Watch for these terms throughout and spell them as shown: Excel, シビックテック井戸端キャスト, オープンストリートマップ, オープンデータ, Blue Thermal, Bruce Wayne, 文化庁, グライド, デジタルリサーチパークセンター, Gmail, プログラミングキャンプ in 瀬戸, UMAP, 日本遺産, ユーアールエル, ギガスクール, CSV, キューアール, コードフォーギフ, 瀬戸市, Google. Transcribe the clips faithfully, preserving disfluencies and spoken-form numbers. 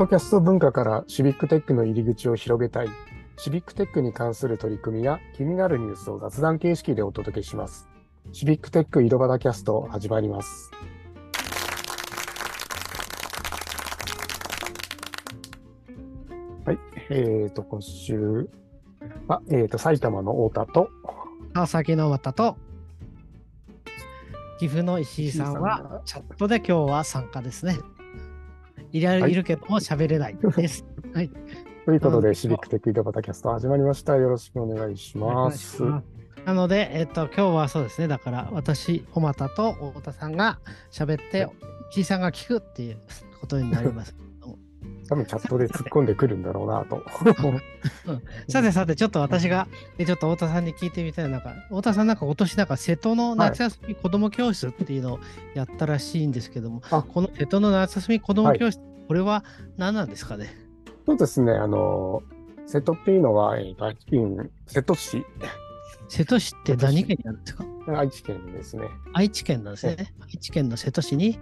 ドキャスト文化からシビックテックの入り口を広げたい。シビックテックに関する取り組みや気になるニュースを雑談形式でお届けします。シビックテック井戸端キャスト始まります。はい、えっと今週はえっと埼玉の太田と川崎の渡と岐阜の石井さんはチャットで今日は参加ですね。いらいるけども喋れないです。はい。ということで、シビックテック井戸端キャスト始まりました。よろしくお願いします。なので、えっと、今日はそうですね、だから私、小俣と太田さんが喋って、石井さんが聞くっていうことになります。多分チャットで突っ込んでくるんだろうなと。さてさて、ちょっと私が、ちょっと太田さんに聞いてみたいな、なんか、太田さんなんか今年なんか瀬戸の夏休み子ども教室っていうのをやったらしいんですけども、はい、この瀬戸の夏休み子ども教室、はい、これは何なんですかね。そうですね、あの、瀬戸っていうのは、愛知県瀬戸市。瀬戸市って何県なんですか？愛知県ですね。愛知県なんですね。愛知県の瀬戸市に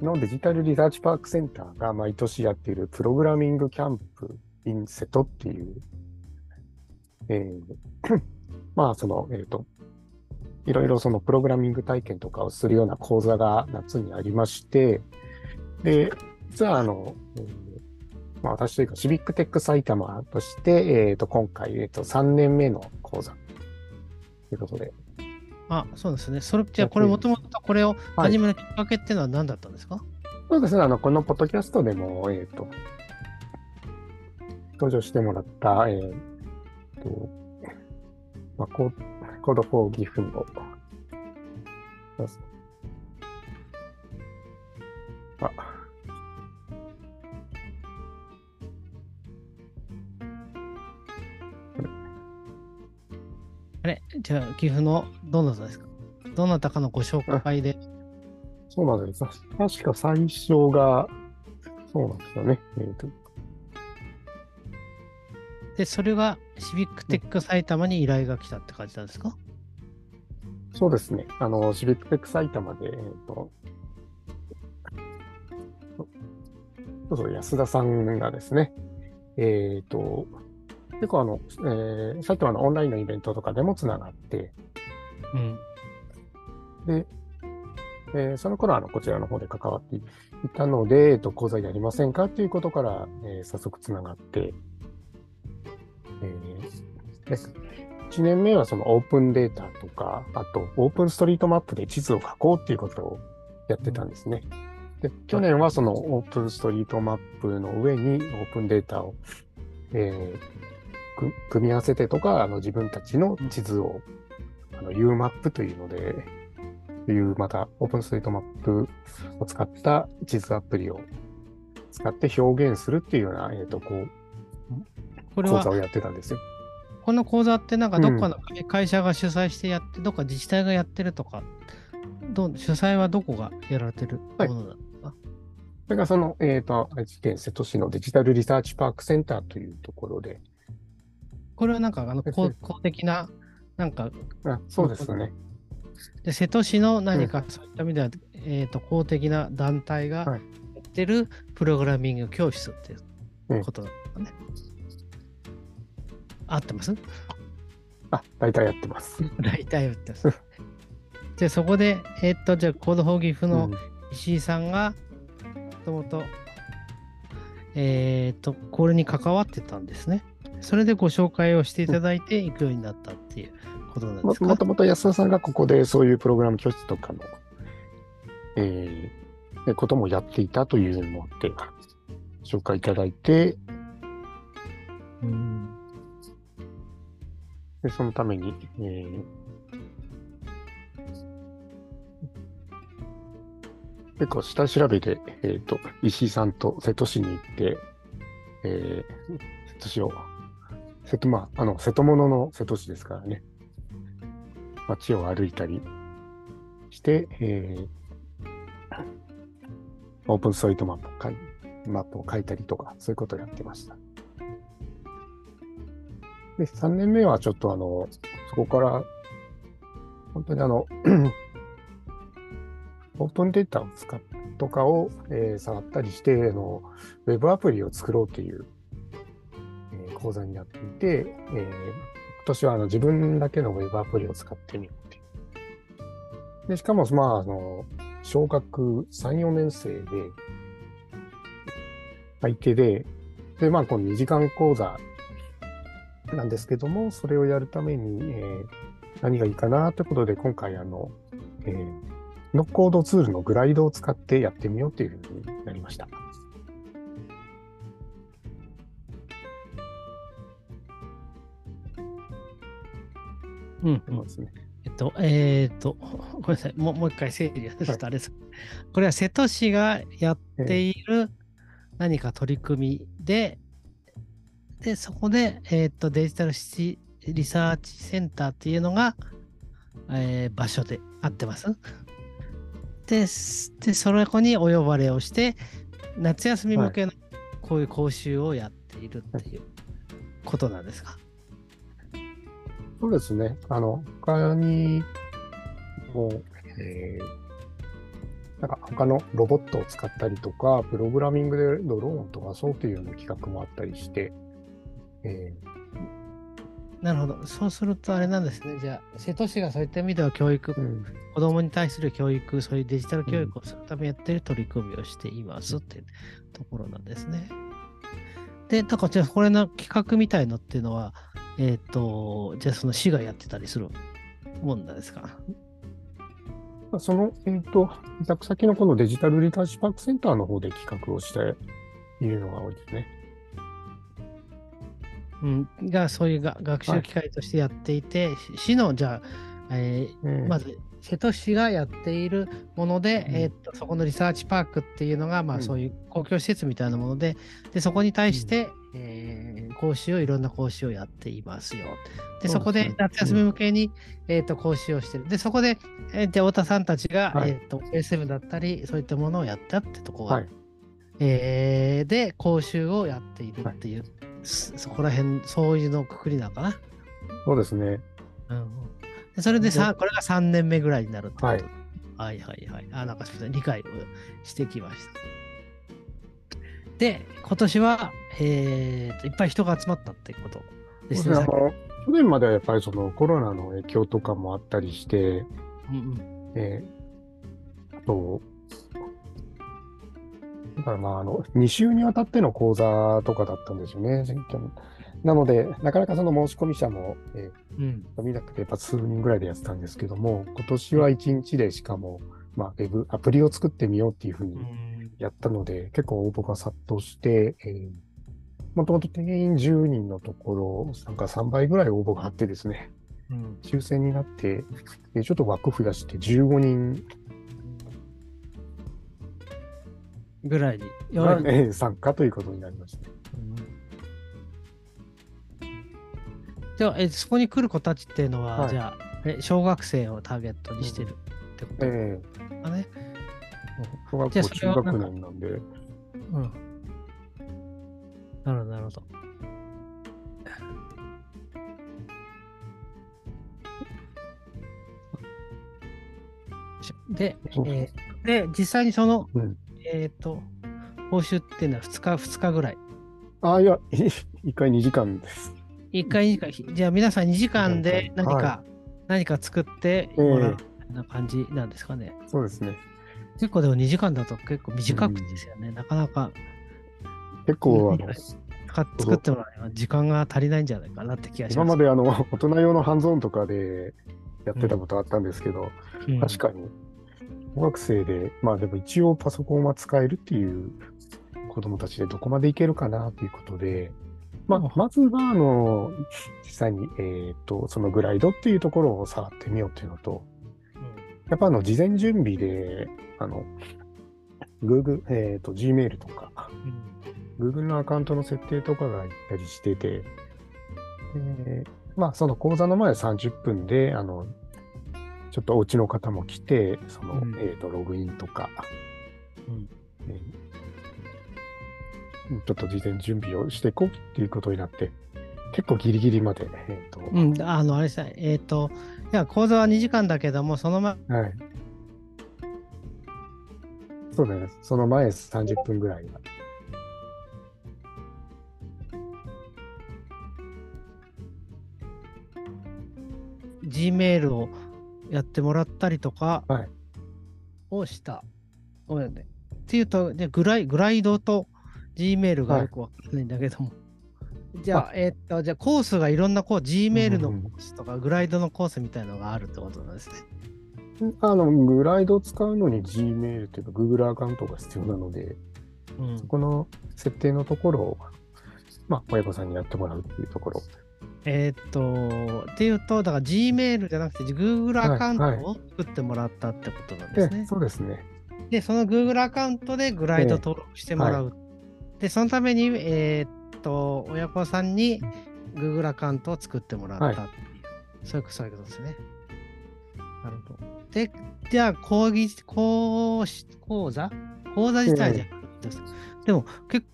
のデジタルリサーチパークセンターが毎年やっているプログラミングキャンプ in 瀬戸っていう、えー、まあその、えーと、いろいろそのプログラミング体験とかをするような講座が夏にありまして、で、実はあの、えーまあ、私というかシビックテック埼玉として、えーと、今回、えーと、さんねんめの講座ということで。あ、そうですね。それじゃあこれもともとこれを始めるきっかけっていうのは何だったんですか？はい、そうですね。あのこのポッドキャストでもえっ、ー、と登場してもらったえっ、ー、とまあコードフォーギフのああれじゃあ岐阜のどなたですか？どなたかのご紹介で。そうなんです。確か最初がそうなんですよね。えーと、でそれがシビックテック埼玉に依頼が来たって感じなんですか？そうですね。あのシビックテック埼玉でえっ、ー、とそうそう安田さんがですね。えっ、ー、と。結構あの、えー、埼玉のオンラインのイベントとかでもつながって、うん、で、えー、その頃あのこちらの方で関わっていたので、えっと、講座やりませんかということから、えー、早速つながって、えー、いちねんめはそのオープンデータとかあとオープンストリートマップで地図を描こうということをやってたんですね。で去年はそのオープンストリートマップの上にオープンデータを、えー組み合わせてとかあの自分たちの地図をあの ユーマップ というのでというまたオープンストリートマップを使った地図アプリを使って表現するっていうような、えー、とこうこれ講座をやってたんですよ。この講座ってなんかどっかの会社が主催してやって、うん、どっか自治体がやってるとかど主催はどこがやられてるものだった、はい、それがその、えー、と愛知県瀬戸市のデジタルリサーチパークセンターというところでこれはなんかあの公的ななんかあそうですね。で瀬戸市の何かそういった意味では、うん、えっと公的な団体がやってるプログラミング教室っていうことだったね。うん、合ってます？あ、大体やってます。大体やってます。じゃあそこでえっ、ー、とじゃあコードフォーギフの石井さんがもともとえっ、ー、とこれに関わってたんですね。それでご紹介をしていただいていくようになったっていうことなんですか。もともと安田さんがここでそういうプログラム教室とかの、えー、こともやっていたというのもあって紹介いただいて、うん、でそのために、えー、結構下調べで、えーと、石井さんと瀬戸市に行って、えー、瀬戸市を瀬戸、まあ、あの瀬戸物の瀬戸市ですからね街を歩いたりして、えー、オープンストリートマップを書い、マップを書いたりとかそういうことをやってました。でさんねんめはちょっとあのそこから本当にあのオープンデータを使っとかを、えー、触ったりしてのウェブアプリを作ろうという、えー、講座になっていて、えー、今年はあの自分だけのウェブアプリを使ってみようという。でしかも、まあ、あの小学さん、よねんせいで相手で、でまあ、このにじかん講座なんですけども、それをやるために、えー、何がいいかなということで、今回あの、えー、ノッコードツールのグライドを使ってやってみようというふうになりました。うん、そうですね。えっと、えー、っと、ごめんなさい、もう、もう一回整理をしたあれです。これは瀬戸市がやっている何か取り組みで、えー、でそこで、えー、っとデジタルシティリサーチセンターっていうのが、えー、場所で合ってます？で、でその子にお呼ばれをして、夏休み向けのこういう講習をやっているっていうことなんですか？はいはい、そうですね。あの他にも、えー、なんか他のロボットを使ったりとか、プログラミングでドローンとかそうというような企画もあったりして、えー、なるほど。そうするとあれなんですね。じゃあ瀬戸市がそういった意味では教育、うん、子どもに対する教育、そういうデジタル教育をするためやっている取り組みをしていますっていうところなんですね。で、なんかじゃあこれの企画みたいのっていうのは。えっと、じゃあその市がやってたりするもんなんですか？その、えっと、委託先のこのデジタルリサーチパークセンターの方で企画をしているのが多いですね。うん、がそういうが学習機会としてやっていて、はい、市のじゃあ、えーうん、まず瀬戸市がやっているもので、うんえー、っとそこのリサーチパークっていうのが、まあ、そういう公共施設みたいなもので、でそこに対して、うんえー、講習をいろんな講習をやっていますよ。でそこで夏休み向けに、うんえー、と講習をしてる。でそこで、えー、で太田さんたちが、はいえー、と エスエム だったりそういったものをやったってとこが、はいえー、で講習をやっているっていう、はい、そこら辺そういうのくくりなのかな。そうですね。うん、でそれでさこれがさんねんめぐらいになるってこと、はい、はいはいはいあなんか理解をしてきました。で今年は、えー、いっぱい人が集まったってことですね。あの去年まではやっぱりそのコロナの影響とかもあったりして、うんうんえー、あとだからまああのに週にわたっての講座とかだったんですよね。なのでなかなかその申し込み者も、えーうん、見なくてやっぱ数人ぐらいでやってたんですけども、今年はいちにちでしかも、まあ、ウェブアプリを作ってみようっていうふうに、うんやったので結構応募が殺到して、えー、もともと定員じゅうにんのところなんかさんばいぐらい応募があってですね、うん、抽選になってちょっと枠増やしてじゅうごにんぐらいに、ね、参加ということになりました、ねうん、じゃあえそこに来る子たちっていうのは、はい、じゃあえ小学生をターゲットにしてるってことですかね、えー小学校中学年なんで。うん。なるほど、なるほど。で、えー、で実際にその、うん、えっ、ー、と、報酬っていうのはふつか、ふつかぐらい。ああ、いや、いっかいにじかんです。いっかいにじかん。じゃあ皆さんにじかんで何か、はい、何か作ってもらうみたいな感じなんですかね。えー、そうですね。結構でもにじかんだと結構短くですよね、うん、なかなか結構あの作ってもらえば時間が足りないんじゃないかなって気がします。今まであの大人用のハンズオンとかでやってたことあったんですけど、うん、確かに小学生でまあでも一応パソコンは使えるっていう子どもたちでどこまでいけるかなということで、まあ、まずはあの実際にえっとそのグライドっていうところを触ってみようっていうのと、やっぱあの事前準備であの Google、えーと Gmail とか、うん、Google のアカウントの設定とかがいったりしてて、えー、まあその講座の前はさんじゅっぷんであのちょっとお家の方も来てその、うんえーとログインとか、うんえー、ちょっと事前準備をしていこうっていうことになって結構ギリギリまで、えーとうん、あのあれですねえっといや講座はにじかんだけどもその前、はいそうだね、その前さんじゅっぷんぐらい。Gmail をやってもらったりとかをした。ごめんね。っていうと、じゃあグライ、グライドと Gmail がよくわかんないんだけども。はい、じゃあ、あえー、っと、じゃあコースがいろんなこう Gmail のコースとか、うん、グライドのコースみたいなのがあるってことなんですね。あのグライドを使うのに Gmail というか Google アカウントが必要なので、うん、そこの設定のところを、まあ、親御さんにやってもらうっていうところ。えー、っと、っていうと、だから Gmail じゃなくて Google アカウントを作ってもらったってことなんですね。はいはい、そうですね。で、その Google アカウントでグライド登録してもらう。えーはい、で、そのために、えー、っと、親子さんに Google アカウントを作ってもらったっていう、はい、そういうことですね。なるほど。で、じゃあ講義、講師、講座講座自体じゃないですか。えー、でも、結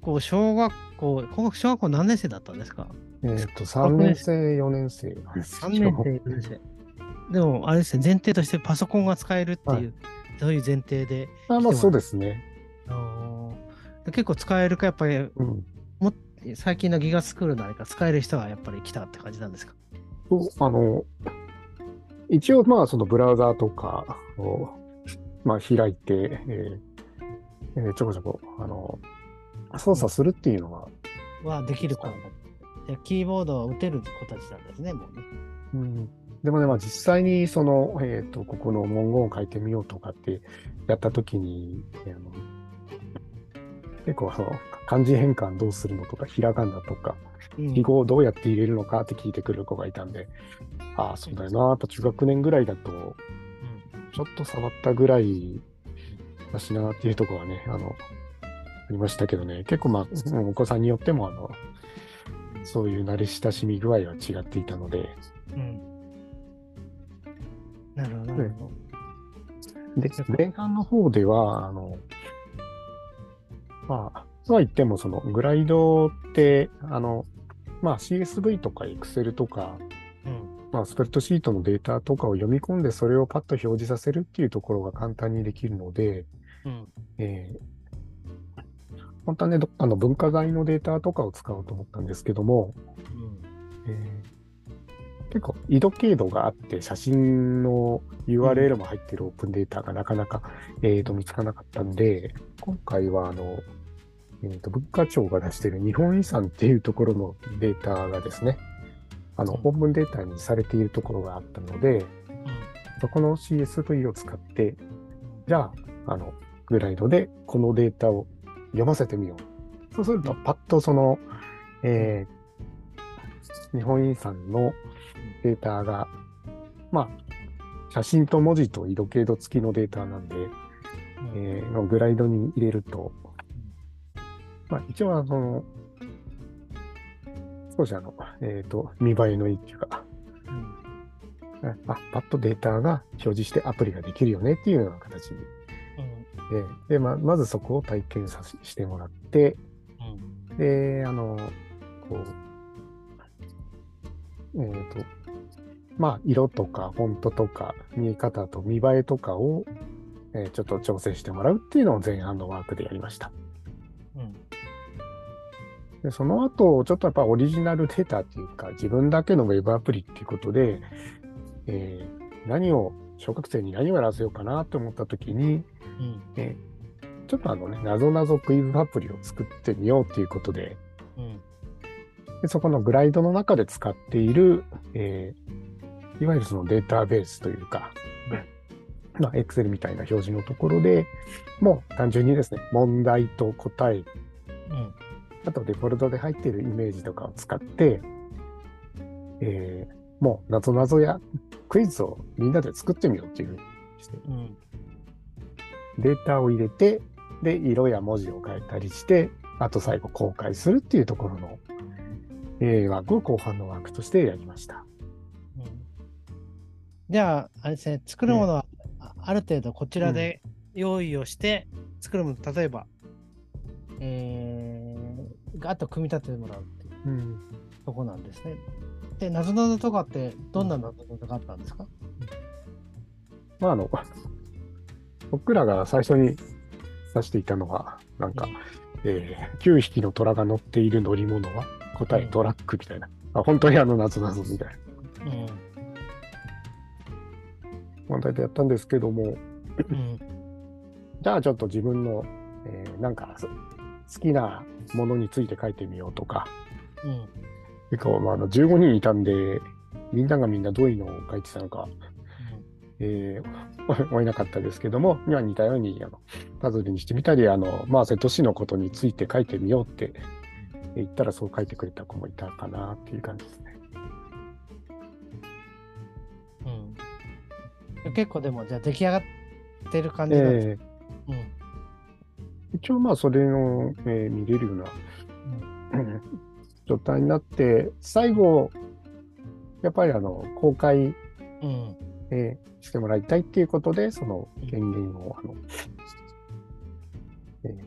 構、小学校、小学校何年生だったんですか？えー、っとさんねん生、よねん生です。さんねん生、よねん生。でも、あれですね、前提としてパソコンが使えるっていう、どういう前提で。あ、まあ、そうですね。結構使えるか、やっぱり、うん、も最近のギガスクールのあれか、使える人はやっぱり来たって感じなんですか？あの、一応、まあ、そのブラウザーとかを、まあ、開いて、えーえー、ちょこちょこ、あの、操作するっていうのは、うん、はできるかも。キーボードを打てる子たちなんですね、もうね。うん、でもね、まあ、実際にその、えーと、ここの文言を書いてみようとかってやったときに、えー、あの結構その漢字変換どうするのとか、ひらがなとか、記号をどうやって入れるのかって聞いてくる子がいたんで、うん、ああ、そうだよな、やっぱ中学年ぐらいだと、うん、ちょっと触ったぐらいだしなっていうところはね、あの、ありましたけどね、結構、まあ、お子さんによっても、あの、そういう慣れ親しみ具合は違っていたので、うん、なるほど、なるほど。で、前半の方ではあの、まあ、そうは言ってもそのグライドってあの、まあ、シーエスブイ とか Excel とか、うんまあ、スプレッドシートのデータとかを読み込んでそれをパッと表示させるっていうところが簡単にできるので、うんえー本当はね、あの文化財のデータとかを使おうと思ったんですけども、うんえー、結構緯度経度があって写真の ユーアールエル も入ってるオープンデータがなかなか、うんえー、と見つからなかったんで、今回はあの、えー、と文化庁が出している日本遺産っていうところのデータがですね、あの本文データにされているところがあったので、うん、そこの シーエスブイ を使ってじゃあ、 あのグライドでこのデータを読ませてみよう。そうするとパッとその、えー、日本遺産のデータが、まあ、写真と文字と緯度経度付きのデータなんで、えー、グライドに入れると、まあ、一応あの少しあの、えー、と見栄えのいいっていうか、うん、あパッとデータが表示してアプリができるよねっていうような形に。で, で ま, まずそこを体験さしてもらって、うん、であのこうえっ、ー、とまあ色とかフォントとか見え方と見栄えとかを、えー、ちょっと調整してもらうっていうのを前半のワークでやりました。うん、でその後ちょっとやっぱオリジナルデータっていうか自分だけのウェブアプリっていうことで、えー、何を小学生に何をやらせようかなと思ったときに。うんえー、ちょっとあのねなぞなぞクイズアプリを作ってみようということ で,、うん、でそこのグライドの中で使っている、えー、いわゆるそのデータベースというか、うん、まあ Excel みたいな表示のところでもう単純にですね問題と答え、うん、あとデフォルトで入っているイメージとかを使って、えー、もうなぞなぞやクイズをみんなで作ってみようっていうふうにして、うんデータを入れて、で、色や文字を変えたりして、あと最後公開するっていうところの、えー、ワークを後半のワークとしてやりました。うん、じゃあ、あれですね、作るものはある程度こちらで用意をして、うん、作るもの、例えば、えー、あと組み立ててもらうっていうとこなんですね。うん、で、なぞなぞとかってどんななぞなぞがあったんですか？うん、まあ、あの僕らが最初に指していたのはなんか、えー、きゅうひきの虎が乗っている乗り物は答えトラックみたいな、あ、本当にあの謎々みたいな、うん、問題でやったんですけども、うん、じゃあちょっと自分の、えー、なんか好きなものについて書いてみようとか、うん、結構、まあ、あのじゅうごにんいたんでみんながみんなどういうのを書いてたのか、うん、えー、追えなかったですけども、今似たようにあのパズルにしてみたり、あの、まあ、瀬戸市のことについて書いてみようって言ったらそう書いてくれた子もいたかなっていう感じですね。うん、結構でもじゃあ出来上がってる感じなんですね。えーうん一応まあそれを、えー、見れるような、うん、状態になって、最後やっぱりあの公開、うん、えー、してもらいたいっていうことで、その権限をあの、えー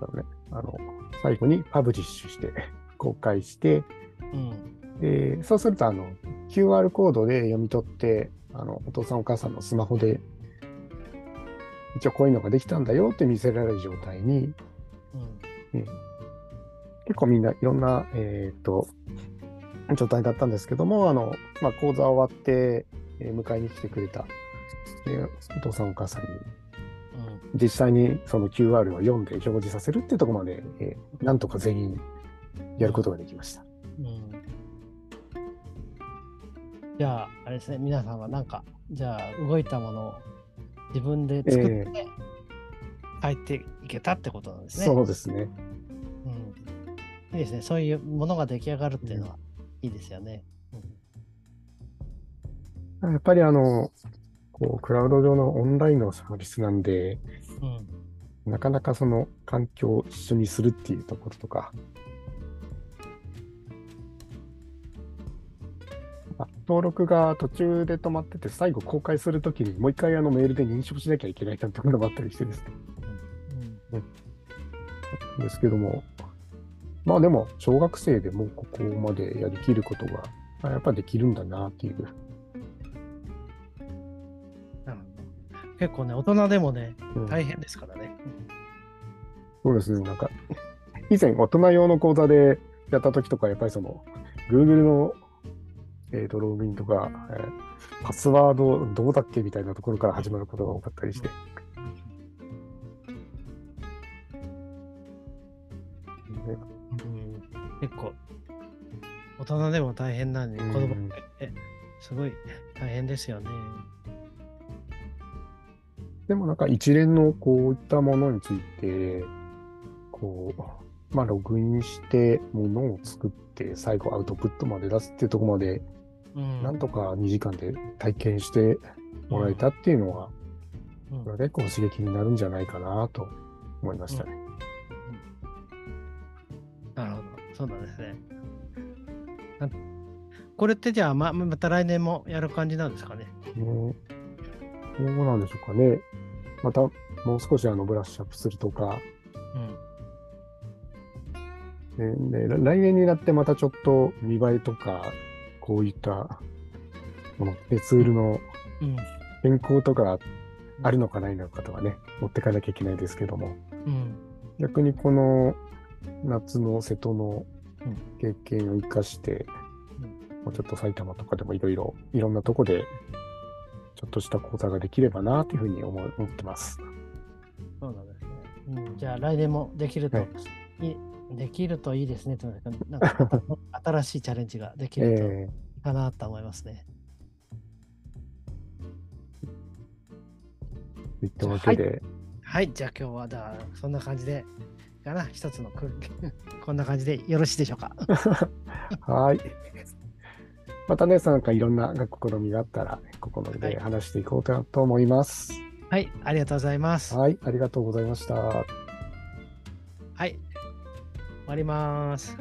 だからね、あの最後にパブリッシュして公開して、うん、でそうするとあの キューアール コードで読み取って、あのお父さんお母さんのスマホで一応こういうのができたんだよって見せられる状態に、うんうん、結構みんないろんな、えー、と状態だったんですけども、あの、まあ、講座終わって、えー、迎えに来てくれた、えー、お父さんお母さんに、うん、実際にその キューアール を読んで表示させるっていうところまで、えー、なんとか全員やることができました。うんうん、じゃああれですね、皆さんはなんかじゃあ動いたものを自分で作って書いていけたってことなんですね。えー、そうですね、うん。いいですね。そういうものが出来上がるっていうのはいいですよね。うん、やっぱりあのこうクラウド上のオンラインのサービスなんで、うん、なかなかその環境を一緒にするっていうところとか、登録が途中で止まってて、最後公開するときにもう一回あのメールで認証しなきゃいけないというところもあったりしてですね、うんうん、ですけども、まあでも小学生でもここまでやりきることがやっぱりできるんだなっていう。結構ね、大人でもね、うん、大変ですからね。そうですね。なんか以前大人用の講座でやったときとか、やっぱりその Google のえー、とログインとか、えー、パスワードどうだっけみたいなところから始まることが多かったりして、うん、結構大人でも大変なのに子供ってすごい大変ですよね。でもなんか一連のこういったものについてこう、まあ、ログインしてものを作って最後アウトプットまで出すっていうところまで、うん、なんとかにじかんで体験してもらえたっていうのは、うん、これは結構刺激になるんじゃないかなと思いましたね。うんうん、なるほど、そうなんですね。これってじゃあ ま, また来年もやる感じなんですかね。うん、どうなんでしょうかね。またもう少しあのブラッシュアップするとか、うん、でで来年になってまたちょっと見栄えとかこういったこのツールの変更とかあるのかないのかとかね、持ってかなきゃいけないですけども、うん、逆にこの夏の瀬戸の経験を生かして、うん、もうちょっと埼玉とかでもいろいろいろんなとこでちょっとした講座ができればなというふうに思ってます。そうなんですね。うん、じゃあ来年もできると、はい、いできるといいですね。なんか新しいチャレンジができるといいかなと思いますね。えー、というわけで、はい、はい、じゃあ今日はだそんな感じでかな、一つのくこんな感じでよろしいでしょうか。はい。またね、なんかいろんな試みがあったらここまで話していこうかなと思います。はい、はい、ありがとうございます。はい、ありがとうございました。はい。終わります。